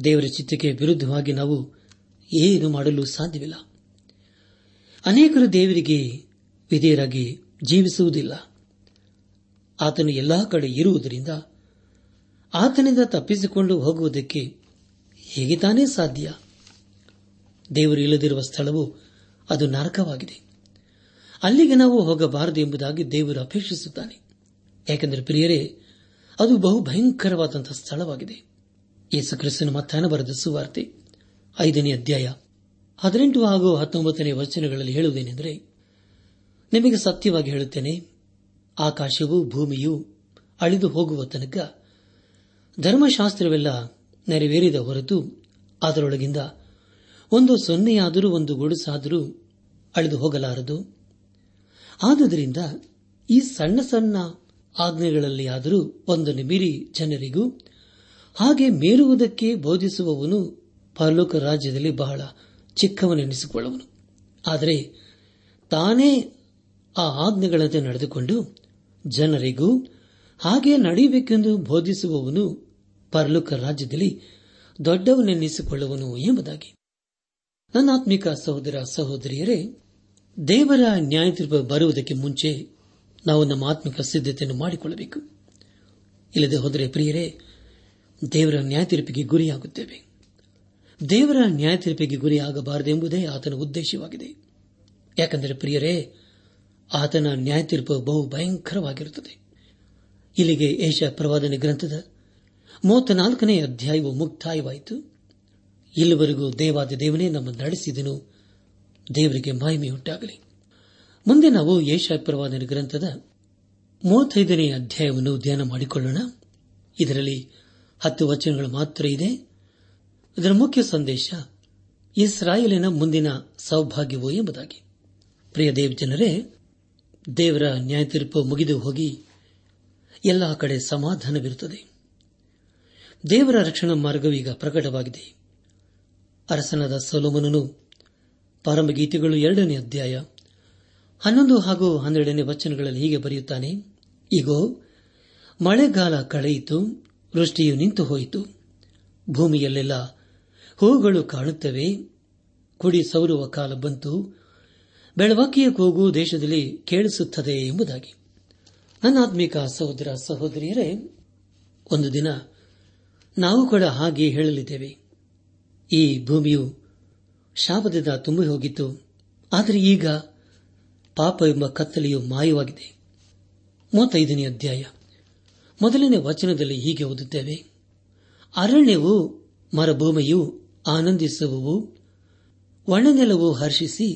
ದೇವರ ಚಿತ್ತಕ್ಕೆ ವಿರುದ್ಧವಾಗಿ ನಾವು ಏನು ಮಾಡಲು ಸಾಧ್ಯವಿಲ್ಲ. ಅನೇಕರು ದೇವರಿಗೆ ವಿಧೇಯರಾಗಿ ಜೀವಿಸುವುದಿಲ್ಲ. ಆತನು ಎಲ್ಲ ಕಡೆ ಇರುವುದರಿಂದ ಆತನಿಂದ ತಪ್ಪಿಸಿಕೊಂಡು ಹೋಗುವುದಕ್ಕೆ ಹೇಗೆ ತಾನೇ ಸಾಧ್ಯ? ದೇವರು ಇಲ್ಲದಿರುವ ಸ್ಥಳವು ಅದು ನರಕವಾಗಿದೆ. ಅಲ್ಲಿಗೆ ನಾವು ಹೋಗಬಾರದು ಎಂಬುದಾಗಿ ದೇವರು ಅಪೇಕ್ಷಿಸುತ್ತಾನೆ. ಯಾಕೆಂದರೆ ಪ್ರಿಯರೇ, ಅದು ಬಹು ಭಯಂಕರವಾದಂತಹ ಸ್ಥಳವಾಗಿದೆ. ಯೇಸು ಕ್ರಿಸ್ತನ ಮತ್ತಾಯನ ಬರೆದ ಸುವಾರ್ತೆ ಐದನೇ ಅಧ್ಯಾಯ ಹದಿನೆಂಟು ಹಾಗೂ ಹತ್ತೊಂಬತ್ತನೇ ವಚನಗಳಲ್ಲಿ ಹೇಳುವುದೇನೆಂದರೆ, ನಿಮಗೆ ಸತ್ಯವಾಗಿ ಹೇಳುತ್ತೇನೆ, ಆಕಾಶವೂ ಭೂಮಿಯೂ ಅಳಿದು ಹೋಗುವ ತನಕ ಧರ್ಮಶಾಸ್ತ್ರವೆಲ್ಲ ನೆರವೇರಿದ ಹೊರತು ಅದರೊಳಗಿಂದ ಒಂದು ಸೊನ್ನೆಯಾದರೂ ಒಂದು ಗುಡುಸಾದರೂ ಅಳಿದು ಹೋಗಲಾರದು. ಆದುದರಿಂದ ಈ ಸಣ್ಣ ಸಣ್ಣ ಆಜ್ಞೆಗಳಲ್ಲಿ ಆದರೂ ಒಂದನ್ನು ಮೀರಿ ಜನರಿಗೂ ಹಾಗೆ ಮೀರುವುದಕ್ಕೆ ಬೋಧಿಸುವವನು ಪರಲೋಕ ರಾಜ್ಯದಲ್ಲಿ ಬಹಳ ಚಿಕ್ಕವನೆನಿಸಿಕೊಳ್ಳುವನು. ಆದರೆ ತಾನೇ ಆ ಆಜ್ಞೆಗಳಂತೆ ನಡೆದುಕೊಂಡು ಜನರಿಗೂ ಹಾಗೆ ನಡೆಯಬೇಕೆಂದು ಬೋಧಿಸುವವನು ಪರಲೋಕ ರಾಜ್ಯದಲ್ಲಿ ದೊಡ್ಡವನೆನ್ನಿಸಿಕೊಳ್ಳುವನು ಎಂಬುದಾಗಿ. ನನ್ನಾತ್ಮಿಕ ಸಹೋದರ ಸಹೋದರಿಯರೇ, ದೇವರ ನ್ಯಾಯತೀರ್ಪು ಬರುವುದಕ್ಕೆ ಮುಂಚೆ ನಾವು ನಮ್ಮ ಆತ್ಮಿಕ ಸಿದ್ಧತೆಯನ್ನು ಮಾಡಿಕೊಳ್ಳಬೇಕು. ಇಲ್ಲದೆ ಹೋದರೆ ಪ್ರಿಯರೇ, ದೇವರ ನ್ಯಾಯತೀರ್ಪಿಗೆ ಗುರಿಯಾಗುತ್ತೇವೆ. ದೇವರ ನ್ಯಾಯತೀರ್ಪಿಗೆ ಗುರಿಯಾಗಬಾರದು ಎಂಬುದೇ ಆತನ ಉದ್ದೇಶವಾಗಿದೆ. ಯಾಕೆಂದರೆ ಪ್ರಿಯರೇ, ಆತನ ನ್ಯಾಯತೀರ್ಪು ಬಹು ಭಯಂಕರವಾಗಿರುತ್ತದೆ. ಇಲ್ಲಿಗೆ ಯೆಶಾಯ ಪ್ರವಾದನೆ ಗ್ರಂಥದ ಮೂವತ್ತ ನಾಲ್ಕನೇ ಅಧ್ಯಾಯವು ಮುಕ್ತಾಯವಾಯಿತು. ಇಲ್ಲಿವರೆಗೂ ದೇವಾದಿ ದೇವನೇ ನಮ್ಮ ನಡೆಸಿದನು. ದೇವರಿಗೆ ಮಹಿಮೆಯುಂಟಾಗಲಿ. ಮುಂದೆ ನಾವು ಯೆಶಾಯ ಪ್ರವಾದನೆ ಗ್ರಂಥದ ಮೂವತ್ತೈದನೇ ಅಧ್ಯಾಯವನ್ನು ಧ್ಯಾನ ಮಾಡಿಕೊಳ್ಳೋಣ. ಇದರಲ್ಲಿ ಹತ್ತು ವಚನಗಳು ಮಾತ್ರ ಇದೆ. ಇದರ ಮುಖ್ಯ ಸಂದೇಶ ಇಸ್ರಾಯೇಲಿನ ಮುಂದಿನ ಸೌಭಾಗ್ಯವೋ ಎಂಬುದಾಗಿ. ಪ್ರಿಯ ದೇವ್ ಜನರೇ, ದೇವರ ನ್ಯಾಯತೀರ್ಪು ಮುಗಿದು ಹೋಗಿ ಎಲ್ಲ ಕಡೆ ಸಮಾಧಾನವಿರುತ್ತದೆ. ದೇವರ ರಕ್ಷಣಾ ಮಾರ್ಗವೂ ಈಗ ಪ್ರಕಟವಾಗಿದೆ. ಅರಸನಾದ ಸೊಲೊಮೋನನು ಪಾರಂಭಗೀತೆಗಳು ಎರಡನೇ ಅಧ್ಯಾಯ ಹನ್ನೊಂದು ಹಾಗೂ ಹನ್ನೆರಡನೇ ವಚನಗಳಲ್ಲಿ ಹೀಗೆ ಬರೆಯುತ್ತಾನೆ: ಈಗೋ, ಮಳೆಗಾಲ ಕಳೆಯಿತು, ವೃಷ್ಟಿಯು ನಿಂತು ಹೋಯಿತು, ಭೂಮಿಯಲ್ಲೆಲ್ಲ ಹೂಗಳು ಕಾಣುತ್ತವೆ, ಕುಡಿ ಸೌರುವ ಕಾಲ ಬಂತು, ಬೆಳವಕ್ಕಿಯ ಕೂಗು ದೇಶದಲ್ಲಿ ಕೇಳಿಸುತ್ತದೆ ಎಂಬುದಾಗಿ. ನನ್ನಾತ್ಮೀಕ ಸಹೋದರ ಸಹೋದರಿಯರೇ, ಒಂದು ದಿನ ನಾವು ಕೂಡ ಹಾಗೆ ಹೇಳಲಿದ್ದೇವೆ. ಈ ಭೂಮಿಯು ಶಾಪದಿಂದ ತುಂಬಿ ಹೋಗಿತ್ತು, ಆದರೆ ಈಗ ಪಾಪ ಎಂಬ ಕತ್ತಲೆಯು ಮಾಯವಾಗಿದೆ. ಮೂವತ್ತೈದನೇ ಅಧ್ಯಾಯ ಮೊದಲನೇ ವಚನದಲ್ಲಿ ಹೀಗೆ ಓದುತ್ತೇವೆ: ಅರಣ್ಯವೂ ಮರುಭೂಮಿಯೂ ಆನಂದಿಸುವವು, ಒಣನೆಲವು ಹರ್ಷಿಸಿ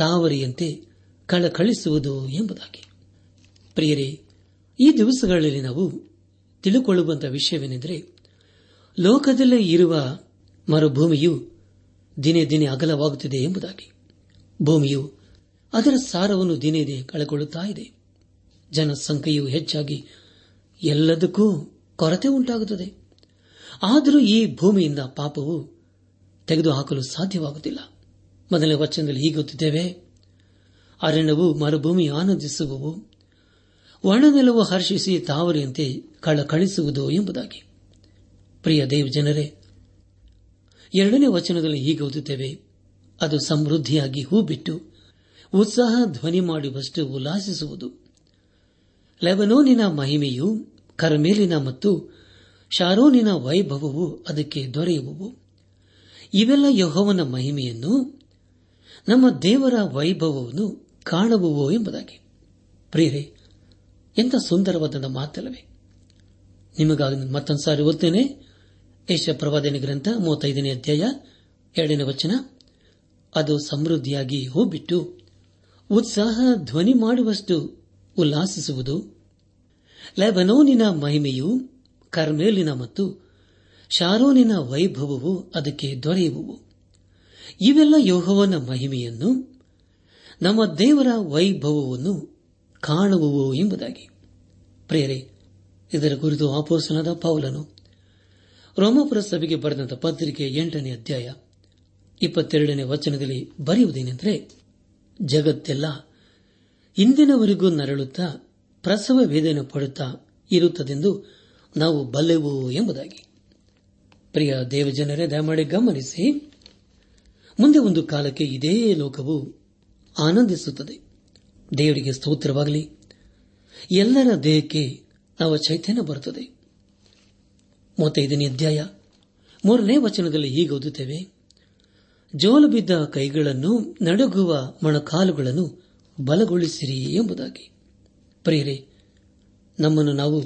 ತಾವರಿಯಂತೆ ಕಳಕಳಿಸುವುದು ಎಂಬುದಾಗಿ. ಪ್ರಿಯರೇ, ಈ ದಿವಸಗಳಲ್ಲಿ ನಾವು ತಿಳಿದುಕೊಳ್ಳುವಂತಹ ವಿಷಯವೇನೆಂದರೆ, ಲೋಕದಲ್ಲೇ ಇರುವ ಮರುಭೂಮಿಯು ದಿನೇ ದಿನೇ ಅಗಲವಾಗುತ್ತಿದೆ ಎಂಬುದಾಗಿ. ಭೂಮಿಯು ಅದರ ಸಾರವನ್ನು ದಿನೇ ದಿನೇ ಕಳೆದುಕೊಳ್ಳುತ್ತಾ ಇದೆ. ಜನಸಂಖ್ಯೆಯು ಹೆಚ್ಚಾಗಿ ಎಲ್ಲದಕ್ಕೂ ಕೊರತೆ ಉಂಟಾಗುತ್ತದೆ. ಆದರೂ ಈ ಭೂಮಿಯಿಂದ ಪಾಪವು ತೆಗೆದುಹಾಕಲು ಸಾಧ್ಯವಾಗುತ್ತಿಲ್ಲ. ಮೊದಲನೇ ವಚನದಲ್ಲಿ ಹೀಗೆ ಗೊತ್ತಿದ್ದೇವೆ: ಅರಣ್ಯವು ಮರುಭೂಮಿ ಆನಂದಿಸುವವು, ಒಣನೆಲವು ಹರ್ಷಿಸಿ ತಾವರಿಯಂತೆ ಕಳಕಳಿಸುವುದು ಎಂಬುದಾಗಿ. ಪ್ರಿಯ ದೇವ ಜನರೇ, ಎರಡನೇ ವಚನದಲ್ಲಿ ಹೀಗೆ ಓದುತ್ತೇವೆ: ಅದು ಸಮೃದ್ಧಿಯಾಗಿ ಹೂ ಬಿಟ್ಟು ಉತ್ಸಾಹ ಧ್ವನಿ ಮಾಡುವಷ್ಟು ಉಲ್ಲಾಸಿಸುವುದು, ಲೆಬನೋನಿನ ಮಹಿಮೆಯು, ಕರ್ಮೇಲಿನ ಮತ್ತು ಶಾರೋನಿನ ವೈಭವವು ಅದಕ್ಕೆ ದೊರೆಯುವವು. ಇವೆಲ್ಲ ಯೆಹೋವನ ಮಹಿಮೆಯನ್ನು, ನಮ್ಮ ದೇವರ ವೈಭವವನ್ನು ಕಾಣುವವು ಎಂಬುದಾಗಿ. ಪ್ರಿಯರೇ, ಎಂಥ ಸುಂದರವಾದ ಮಾತಲ್ಲವೇ? ನಿಮಗಾಗಿ ಮತ್ತೊಂದು ಸಾರಿ ಓದ್ತೇನೆ. ಯೆಶಾಯ ಪ್ರವಾದನೆ ಗ್ರಂಥ ಮೂವತ್ತೈದನೇ ಅಧ್ಯಾಯ ಎರಡನೇ ವಚನ: ಅದು ಸಮೃದ್ಧಿಯಾಗಿ ಹೂ ಬಿಟ್ಟು ಉತ್ಸಾಹ ಧ್ವನಿ ಮಾಡುವಷ್ಟು ಉಲ್ಲಾಸಿಸುವುದು, ಲೆಬನೋನಿನ ಮಹಿಮೆಯು, ಕರ್ಮೇಲಿನ ಮತ್ತು ಶಾರೋನಿನ ವೈಭವವು ಅದಕ್ಕೆ ದೊರೆಯುವವು. ಇವೆಲ್ಲ ಯೆಹೋವನ ಮಹಿಮೆಯನ್ನು, ನಮ್ಮ ದೇವರ ವೈಭವವನ್ನು ಕಾಣುವವು ಎಂಬುದಾಗಿ. ಪ್ರಿಯರೇ, ಇದರ ಕುರಿತು ಅಪೊಸ್ತಲನಾದ ಪೌಲನು ರೋಮಾಪುರ ಸಭೆಗೆ ಬರೆದಂತ ಪತ್ರಿಕೆ ಎಂಟನೇ ಅಧ್ಯಾಯ ಇಪ್ಪತ್ತೆರಡನೇ ವಚನದಲ್ಲಿ ಬರೆಯುವುದೇನೆಂದರೆ, ಜಗತ್ತೆಲ್ಲ ಇಂದಿನವರೆಗೂ ನರಳುತ್ತಾ ಪ್ರಸವ ವೇದನೆ ಪಡುತ್ತಾ ಇರುತ್ತದೆಂದು ನಾವು ಬಲ್ಲೆವು ಎಂಬುದಾಗಿ. ಪ್ರಿಯ ದೇವಜನರೇ, ದಯಮಾಡಿ ಗಮನಿಸಿ, ಮುಂದೆ ಒಂದು ಕಾಲಕ್ಕೆ ಇದೇ ಲೋಕವು ಆನಂದಿಸುತ್ತದೆ. ದೇವರಿಗೆ ಸ್ತೋತ್ರವಾಗಲಿ. ಎಲ್ಲರ ದೇಹಕ್ಕೆ ನವ ಚೈತನ್ಯ ಬರುತ್ತದೆ. ಮೂವತ್ತೈದನೇ ಅಧ್ಯಾಯ ಮೂರನೇ ವಚನದಲ್ಲಿ ಹೀಗೆ ಓದುತ್ತೇವೆ: ಜೋಲು ಬಿದ್ದ ಕೈಗಳನ್ನು, ನಡುಗುವ ಮೊಣಕಾಲುಗಳನ್ನು ಬಲಗೊಳಿಸಿರಿ ಎಂಬುದಾಗಿ. ಪ್ರಿಯರೇ, ನಮ್ಮನ್ನು ನಾವು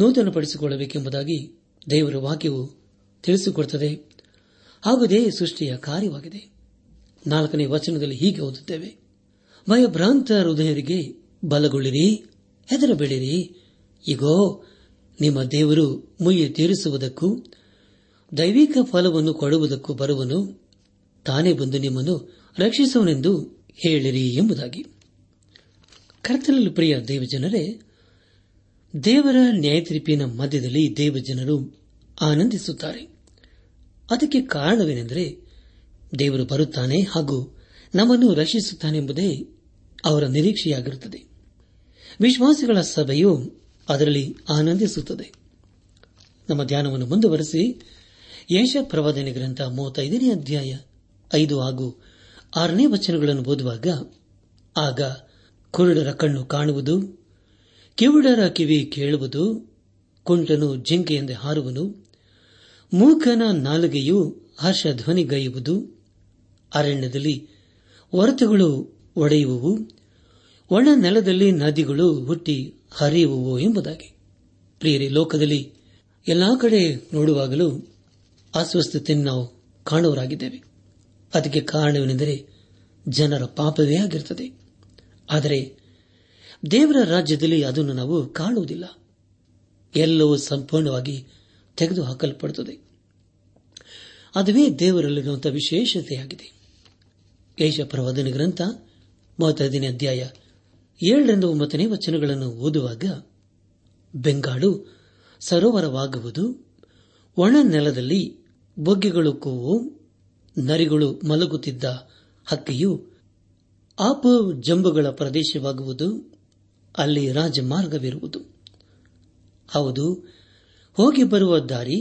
ನೂತನಪಡಿಸಿಕೊಳ್ಳಬೇಕೆಂಬುದಾಗಿ ದೇವರ ವಾಕ್ಯವು ತಿಳಿಸಿಕೊಡುತ್ತದೆ. ಹಾಗದೇ ಸೃಷ್ಟಿಯ ಕಾರ್ಯವಾಗಿದೆ. ನಾಲ್ಕನೇ ವಚನದಲ್ಲಿ ಹೀಗೆ ಓದುತ್ತೇವೆ: ಭಯಭ್ರಾಂತ ಹೃದಯರಿಗೆ ಬಲಗೊಳ್ಳಿರಿ, ಹೆದರಬೇಡಿರಿ, ಈಗೋ ನಿಮ್ಮ ದೇವರು ಮುಯ್ಯಿ ತೀರಿಸುವುದಕ್ಕೂ ದೈವಿಕ ಫಲವನ್ನು ಕೊಡುವುದಕ್ಕೂ ಬರುವನು, ತಾನೇ ಬಂದು ನಿಮ್ಮನ್ನು ರಕ್ಷಿಸುವನೆಂದು ಹೇಳಿರಿ ಎಂಬುದಾಗಿ. ಕರ್ತನಲ್ಲಿ ಪ್ರಿಯ ದೇವಜನರೇ, ದೇವರ ನ್ಯಾಯತೀರ್ಪಿನ ಮಧ್ಯದಲ್ಲಿ ದೇವಜನರು ಆನಂದಿಸುತ್ತಾರೆ. ಅದಕ್ಕೆ ಕಾರಣವೇನೆಂದರೆ ದೇವರು ಬರುತ್ತಾನೆ ಹಾಗೂ ನಮ್ಮನ್ನು ರಕ್ಷಿಸುತ್ತಾನೆಂಬುದೇ ಅವರ ನಿರೀಕ್ಷೆಯಾಗಿರುತ್ತದೆ. ವಿಶ್ವಾಸಿಗಳ ಸಭೆಯು ಅದರಲ್ಲಿ ಆನಂದಿಸುತ್ತದೆ. ನಮ್ಮ ಧ್ಯಾನವನ್ನು ಮುಂದುವರೆಸಿ ಯೆಶಾಯ ಪ್ರವಾದನೆ ಗ್ರಂಥ ಮೂವತ್ತೈದನೇ ಅಧ್ಯಾಯ ಐದು ಹಾಗೂ ಆರನೇ ವಚನಗಳನ್ನು ಓದುವಾಗ, ಆಗ ಕುರುಡರ ಕಣ್ಣು ಕಾಣುವುದು, ಕಿವುಡರ ಕಿವಿ ಕೇಳುವುದು, ಕುಂಟನು ಜಿಂಕೆಯೆಂದು ಹಾರುವನು, ಮೂಕನ ನಾಲಿಗೆಯು ಹರ್ಷಧ್ವನಿಗೈಯುವುದು, ಅರಣ್ಯದಲ್ಲಿ ಒರತೆಗಳು ಒಡೆಯುವವು, ಒಣ ನೆಲದಲ್ಲಿ ನದಿಗಳು ಹುಟ್ಟಿ ಹರಿಯುವವು ಎಂಬುದಾಗಿ. ಪ್ರಿಯರೇ, ಲೋಕದಲ್ಲಿ ಎಲ್ಲಾ ಕಡೆ ನೋಡುವಾಗಲೂ ಅಸ್ವಸ್ಥತೆಯನ್ನು ನಾವು ಕಾಣುವರಾಗಿದ್ದೇವೆ. ಅದಕ್ಕೆ ಕಾರಣವೇನೆಂದರೆ ಜನರ ಪಾಪವೇ ಆಗಿರುತ್ತದೆ. ಆದರೆ ದೇವರ ರಾಜ್ಯದಲ್ಲಿ ಅದನ್ನು ನಾವು ಕಾಣುವುದಿಲ್ಲ. ಎಲ್ಲವೂ ಸಂಪೂರ್ಣವಾಗಿ ತೆಗೆದುಹಾಕಲ್ಪಡುತ್ತದೆ. ಅದುವೇ ದೇವರಲ್ಲಿರುವಂತಹ ವಿಶೇಷತೆಯಾಗಿದೆ. ಯೆಶಾಯ ಗ್ರಂಥ ಮೂವತ್ತೈದನೇ ಅಧ್ಯಾಯ ಏಳರಿಂದ ಒಂಬತ್ತನೇ ವಚನಗಳನ್ನು ಓದುವಾಗ, ಬೆಂಗಾಡು ಸರೋವರವಾಗುವುದು, ಒಣ ನೆಲದಲ್ಲಿ ಬೊಗ್ಗೆಗಳು ಕೂವು, ನರಿಗಳು ಮಲಗುತ್ತಿದ್ದ ಹಕ್ಕಿಯು ಆಪ ಜಂಬುಗಳ ಪ್ರದೇಶವಾಗುವುದು, ಅಲ್ಲಿ ರಾಜಮಾರ್ಗವಿರುವುದು. ಹೌದು, ಹೋಗಿ ಬರುವ ದಾರಿ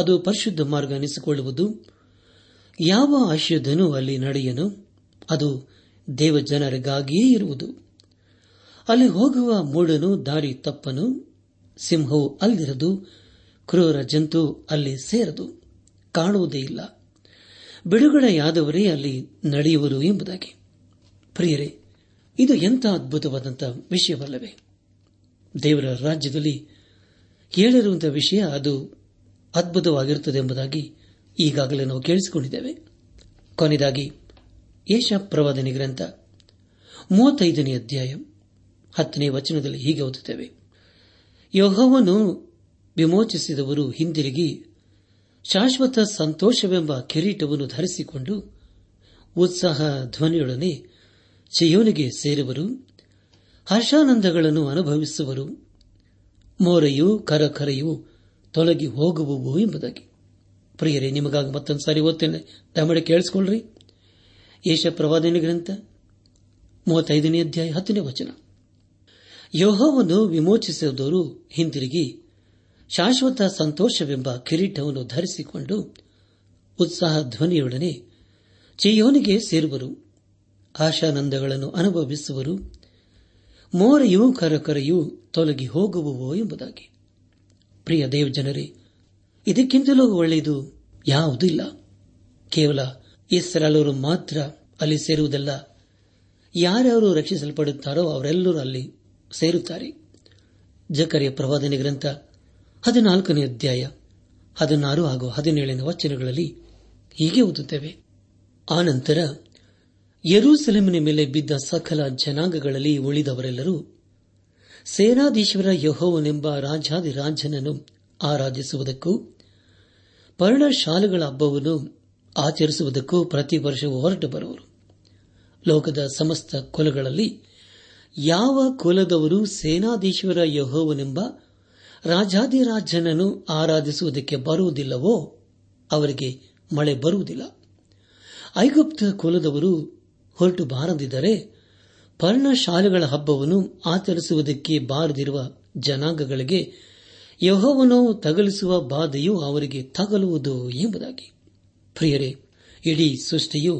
ಅದು ಪರಿಶುದ್ಧ ಮಾರ್ಗ ಅನಿಸಿಕೊಳ್ಳುವುದು. ಯಾವ ಅಶುದ್ಧನೂ ಅಲ್ಲಿ ನಡೆಯನು, ಅದು ದೇವಜನರಿಗಾಗಿಯೇ ಇರುವುದು. ಅಲ್ಲಿ ಹೋಗುವ ಮೂಢನು ದಾರಿ ತಪ್ಪನು, ಸಿಂಹವು ಅಲ್ಲಿರದು, ಕ್ರೂರ ಜಂತು ಅಲ್ಲಿ ಸೇರದು, ಕಾಣುವುದೇ ಇಲ್ಲ, ಬಿಡುಗಡೆಯಾದವರೇ ಅಲ್ಲಿ ನಡೆಯುವರು ಎಂಬುದಾಗಿ. ಪ್ರಿಯರೇ, ಇದು ಎಂಥ ಅದ್ಭುತವಾದಂತಹ ವಿಷಯವಲ್ಲವೇ? ದೇವರ ರಾಜ್ಯದಲ್ಲಿ ಹೇಳಿರುವಂತಹ ವಿಷಯ ಅದು ಅದ್ಭುತವಾಗಿರುತ್ತದೆ ಎಂಬುದಾಗಿ ಈಗಾಗಲೇ ನಾವು ಕೇಳಿಸಿಕೊಂಡಿದ್ದೇವೆ. ಕೊನೆಯದಾಗಿ ಯೆಶಾಯ ಪ್ರವಾದನೆ ಗ್ರಂಥ ಮೂವತ್ತೈದನೇ ಅಧ್ಯಾಯ ಹತ್ತನೇ ವಚನದಲ್ಲಿ ಹೀಗೆ ಓದುತ್ತೇವೆ, ಯೆಹೋವನು ವಿಮೋಚಿಸಿದವರು ಹಿಂದಿರುಗಿ ಶಾಶ್ವತ ಸಂತೋಷವೆಂಬ ಕಿರೀಟವನ್ನು ಧರಿಸಿಕೊಂಡು ಉತ್ಸಾಹ ಧ್ವನಿಯೊಡನೆ ಚಯೋನಿಗೆ ಸೇರುವರು, ಹರ್ಷಾನಂದಗಳನ್ನು ಅನುಭವಿಸುವರು, ಮೋರೆಯೂ ಕರಕರೆಯೂ ತೊಲಗಿ ಹೋಗುವವು ಎಂಬುದಾಗಿ. ಪ್ರಿಯರೇ, ನಿಮಗಾಗಿ ಮತ್ತೊಂದು ಸಾರಿ ಓದ್ತೇನೆ, ದಯಮಾಡಿ ಕೇಳಿಸಿಕೊಳ್ಳ್ರಿ. ಯೆಶಾಯ ಪ್ರವಾದನೆ ಗ್ರಂಥ ಮೂವತ್ತೈದನೇ ಅಧ್ಯಾಯ ಹತ್ತನೇ ವಚನ, ಯೆಹೋವನು ವಿಮೋಚಿಸಿದವರು ಹಿಂದಿರುಗಿ ಶಾಶ್ವತ ಸಂತೋಷವೆಂಬ ಕಿರೀಟವನ್ನು ಧರಿಸಿಕೊಂಡು ಉತ್ಸಾಹ ಧ್ವನಿಯೊಡನೆ ಚೀಯೋನಿಗೆ ಸೇರುವರು, ಆಶಾನಂದಗಳನ್ನು ಅನುಭವಿಸುವರು, ಮೋರೆಯೂ ಕರಕರೆಯೂ ತೊಲಗಿ ಹೋಗುವವೋ ಎಂಬುದಾಗಿ. ಪ್ರಿಯ ದೇವ್ ಜನರೇ, ಇದಕ್ಕಿಂತಲೂ ಒಳ್ಳೆಯದು ಯಾವುದೂ ಇಲ್ಲ. ಕೇವಲ ಇಸ್ರಾಯೇಲರು ಮಾತ್ರ ಅಲ್ಲಿ ಸೇರುವುದಲ್ಲ, ಯಾರ್ಯಾರು ರಕ್ಷಿಸಲ್ಪಡುತ್ತಾರೋ ಅವರೆಲ್ಲರೂ ಅಲ್ಲಿ ಸೇರುತ್ತಾರೆ. ಜಕರಿಯ ಪ್ರವಾದನೆ ಗ್ರಂಥ ಹದಿನಾಲ್ಕನೇ ಅಧ್ಯಾಯ ಹದಿನಾರು ಹಾಗೂ ಹದಿನೇಳನೇ ವಚನಗಳಲ್ಲಿ ಹೀಗೆ ಓದುತ್ತೇವೆ, ಆನಂತರ ಯೆರೂಸಲೇಮಿನ ಮೇಲೆ ಬಿದ್ದ ಸಕಲ ಜನಾಂಗಗಳಲ್ಲಿ ಉಳಿದವರೆಲ್ಲರೂ ಸೇನಾಧೀಶ್ವರ ಯೆಹೋವನೆಂಬ ರಾಜಾಧಿರಾಜನನ್ನು ಆರಾಧಿಸುವುದಕ್ಕೂ ಪರ್ಣಶಾಲೆಗಳ ಹಬ್ಬವನ್ನು ಆಚರಿಸುವುದಕ್ಕೂ ಪ್ರತಿ ವರ್ಷವೂ ಹೊರಟು ಬರುವರು. ಲೋಕದ ಸಮಸ್ತ ಕುಲಗಳಲ್ಲಿ ಯಾವ ಕುಲದವರು ಸೇನಾಧೀಶ್ವರ ಯೆಹೋವನೆಂಬ ರಾಜಾಧಿರಾಜನನ್ನು ಆರಾಧಿಸುವುದಕ್ಕೆ ಬರುವುದಿಲ್ಲವೋ ಅವರಿಗೆ ಮಳೆ ಬರುವುದಿಲ್ಲ. ಐಗುಪ್ತ ಕುಲದವರು ಹೊರಟು ಬಾರದಿದ್ದರೆ ಪರ್ಣಶಾಲೆಗಳ ಹಬ್ಬವನ್ನು ಆಚರಿಸುವುದಕ್ಕೆ ಬಾರದಿರುವ ಜನಾಂಗಗಳಿಗೆ ಯೆಹೋವನು ತಗಲಿಸುವ ಬಾಧೆಯು ಅವರಿಗೆ ತಗಲುವುದು ಎಂಬುದಾಗಿ. ಪ್ರಿಯರೇ, ಇಡೀ ಸೃಷ್ಟಿಯು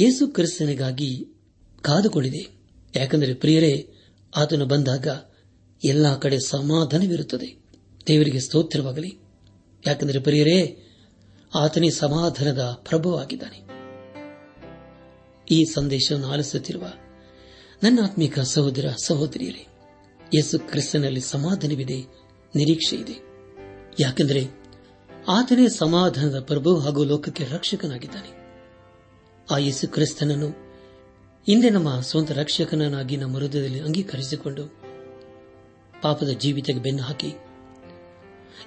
ಯೇಸು ಕ್ರಿಸ್ತನಿಗಾಗಿ ಕಾದುಕೊಂಡಿದೆ. ಯಾಕೆಂದರೆ ಪ್ರಿಯರೇ, ಆತನು ಬಂದಾಗ ಎಲ್ಲ ಕಡೆ ಸಮಾಧಾನವಿರುತ್ತದೆ. ದೇವರಿಗೆ ಸ್ತೋತ್ರವಾಗಲಿ. ಯಾಕೆಂದರೆ ಪ್ರಿಯರೇ, ಆತನೇ ಸಮಾಧಾನದ ಪ್ರಭುವಾಗಿದ್ದಾನೆ. ಈ ಸಂದೇಶವನ್ನು ಆಲಿಸುತ್ತಿರುವ ನನ್ನ ಆತ್ಮಿಕ ಸಹೋದರ ಸಹೋದರಿಯರೇ, ಯೇಸು ಕ್ರಿಸ್ತನಲ್ಲಿ ಸಮಾಧಾನವಿದೆ, ನಿರೀಕ್ಷೆ ಇದೆ. ಯಾಕೆಂದರೆ ಆತನೇ ಸಮಾಧಾನದ ಪ್ರಭು ಹಾಗೂ ಲೋಕಕ್ಕೆ ರಕ್ಷಕನಾಗಿದ್ದಾನೆ. ಆ ಯೇಸು ಕ್ರಿಸ್ತನನ್ನು ಇಂದೇ ನಮ್ಮ ಸ್ವಂತ ರಕ್ಷಕನನ್ನಾಗಿ ನಮ್ಮ ಹೃದಯದಲ್ಲಿ ಅಂಗೀಕರಿಸಿಕೊಂಡು ಪಾಪದ ಜೀವಿತಕ್ಕೆ ಬೆನ್ನು ಹಾಕಿ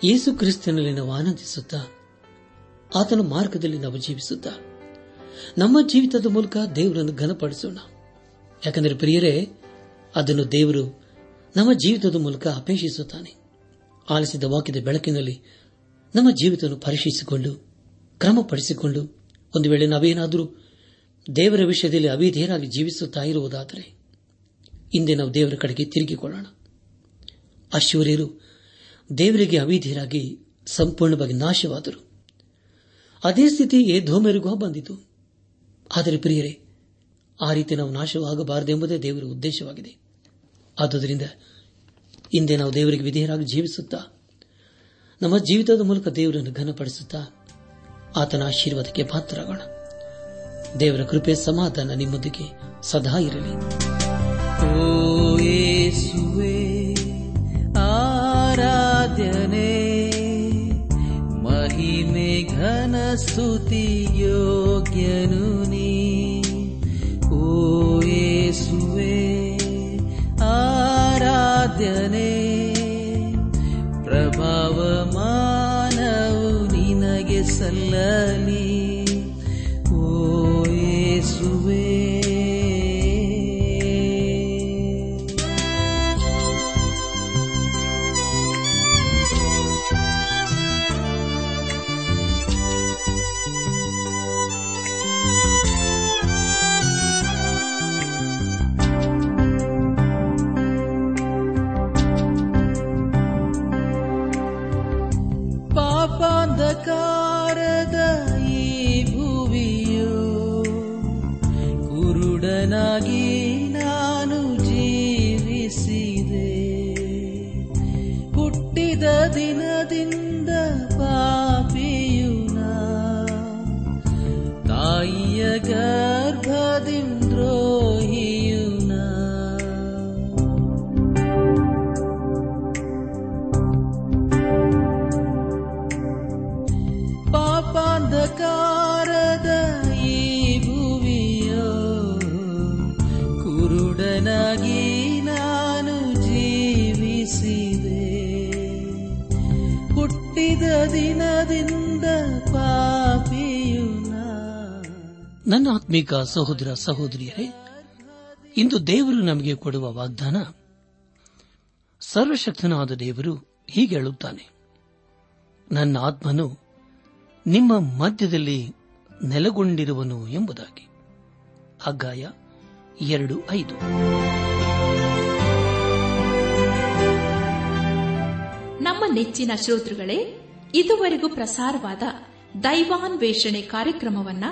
ಯೇಸು ಕ್ರಿಸ್ತನಲ್ಲಿ ನಾವು ಆನಂದಿಸುತ್ತಾ ಆತನ ಮಾರ್ಗದಲ್ಲಿ ನಾವು ಜೀವಿಸುತ್ತಾ ನಮ್ಮ ಜೀವಿತದ ಮೂಲಕ ದೇವರನ್ನು ಘನಪಡಿಸೋಣ. ಯಾಕೆಂದರೆ ಪ್ರಿಯರೇ, ಅದನ್ನು ದೇವರು ನಮ್ಮ ಜೀವಿತದ ಮೂಲಕ ಅಪೇಕ್ಷಿಸುತ್ತಾನೆ. ಆಲಿಸಿದ ವಾಕ್ಯದ ಬೆಳಕಿನಲ್ಲಿ ನಮ್ಮ ಜೀವಿತವನ್ನು ಪರೀಕ್ಷಿಸಿಕೊಂಡು ಕ್ರಮಪಡಿಸಿಕೊಂಡು ಒಂದು ವೇಳೆ ನಾವೇನಾದರೂ ದೇವರ ವಿಷಯದಲ್ಲಿ ಅವಿಧೇಯರಾಗಿ ಜೀವಿಸುತ್ತಾ ಇರುವುದಾದರೆ ಹಿಂದೆ ನಾವು ದೇವರ ಕಡೆಗೆ ತಿರುಗಿಕೊಳ್ಳೋಣ. ಅಶ್ಶೂರ್ಯರು ದೇವರಿಗೆ ಅವಿಧೇಯರಾಗಿ ಸಂಪೂರ್ಣವಾಗಿ ನಾಶವಾದರು. ಅದೇ ಸ್ಥಿತಿ ಏದೋಮ್ಯರಿಗೂ ಬಂದಿತು. ಆದರೆ ಪ್ರಿಯರೇ, ಆ ರೀತಿ ನಾವು ನಾಶವಾಗಬಾರದೆಂಬುದೇ ದೇವರ ಉದ್ದೇಶವಾಗಿದೆ. ಆದುದರಿಂದ ಹಿಂದೆ ನಾವು ದೇವರಿಗೆ ವಿಧೇಯರಾಗಿ ಜೀವಿಸುತ್ತಾ ನಮ್ಮ ಜೀವಿತದ ಮೂಲಕ ದೇವರನ್ನು ಘನಪಡಿಸುತ್ತಾ ಆತನ ಆಶೀರ್ವಾದಕ್ಕೆ ಪಾತ್ರರಾಗೋಣ. ದೇವರ ಕೃಪೆ ಸಮಾಧಾನ ನಿಮ್ಮೊಂದಿಗೆ ಸದಾ ಇರಲಿ. ಓ ಯೇಸುವೇ ಆರಾಧನೆ, ಮಹಿಮೆ ಘನ ಸ್ತುತಿ ಯೋಗ್ಯನು ನೀ. ಓ ಯೇಸುವೇ ಆರಾಧನೆ, ಪ್ರಭಾವ ಮಾನವು ನಿನಗೆ ಸಲ್ಲಲಿ. ಪಾಪಾಂಧಕಾರದ ಈ ಭುವಿಯು ಕುರುಡನಾಗಿ ನಾನು ಜೀವಿಸಿದೆ. ಹುಟ್ಟಿದ ದಿನದಿಂದ ಪಾಪಿಯು ನಾ, ತಾಯಿಯ ಗರ್ಭದಿಂದ್ರೋಹಿಯು ನಾ. ಪಾಪಾಂಧಕಾರದ ಈ ಭುವಿಯೋ ಕುರುಡನಾಗಿ ನಾನು ಜೀವಿಸಿದೆ. ಹುಟ್ಟಿದ ದಿನದಿಂದ ಪಾಪಿಯು ನಾ. ನನ್ನ ಆತ್ಮೀಕ ಸಹೋದರ ಸಹೋದರಿಯರೇ, ಇಂದು ದೇವರು ನಮಗೆ ಕೊಡುವ ವಾಗ್ದಾನ, ಸರ್ವಶಕ್ತನಾದ ದೇವರು ಹೀಗೆ ಹೇಳುತ್ತಾನೆ, ನನ್ನ ಆತ್ಮನು ನಿಮ್ಮ ಮಧ್ಯದಲ್ಲಿ ನೆಲೆಗೊಂಡಿರುವನು ಎಂಬುದಾಗಿ. ಹಗ್ಗಾಯ ಎರಡು ಐದು. ನಮ್ಮ ನೆಚ್ಚಿನ ಶ್ರೋತೃಗಳೇ, ಇದುವರೆಗೂ ಪ್ರಸಾರವಾದ ದೈವಾನ್ವೇಷಣೆ ಕಾರ್ಯಕ್ರಮವನ್ನು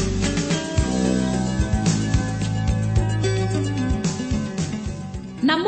ನಮ್ಮ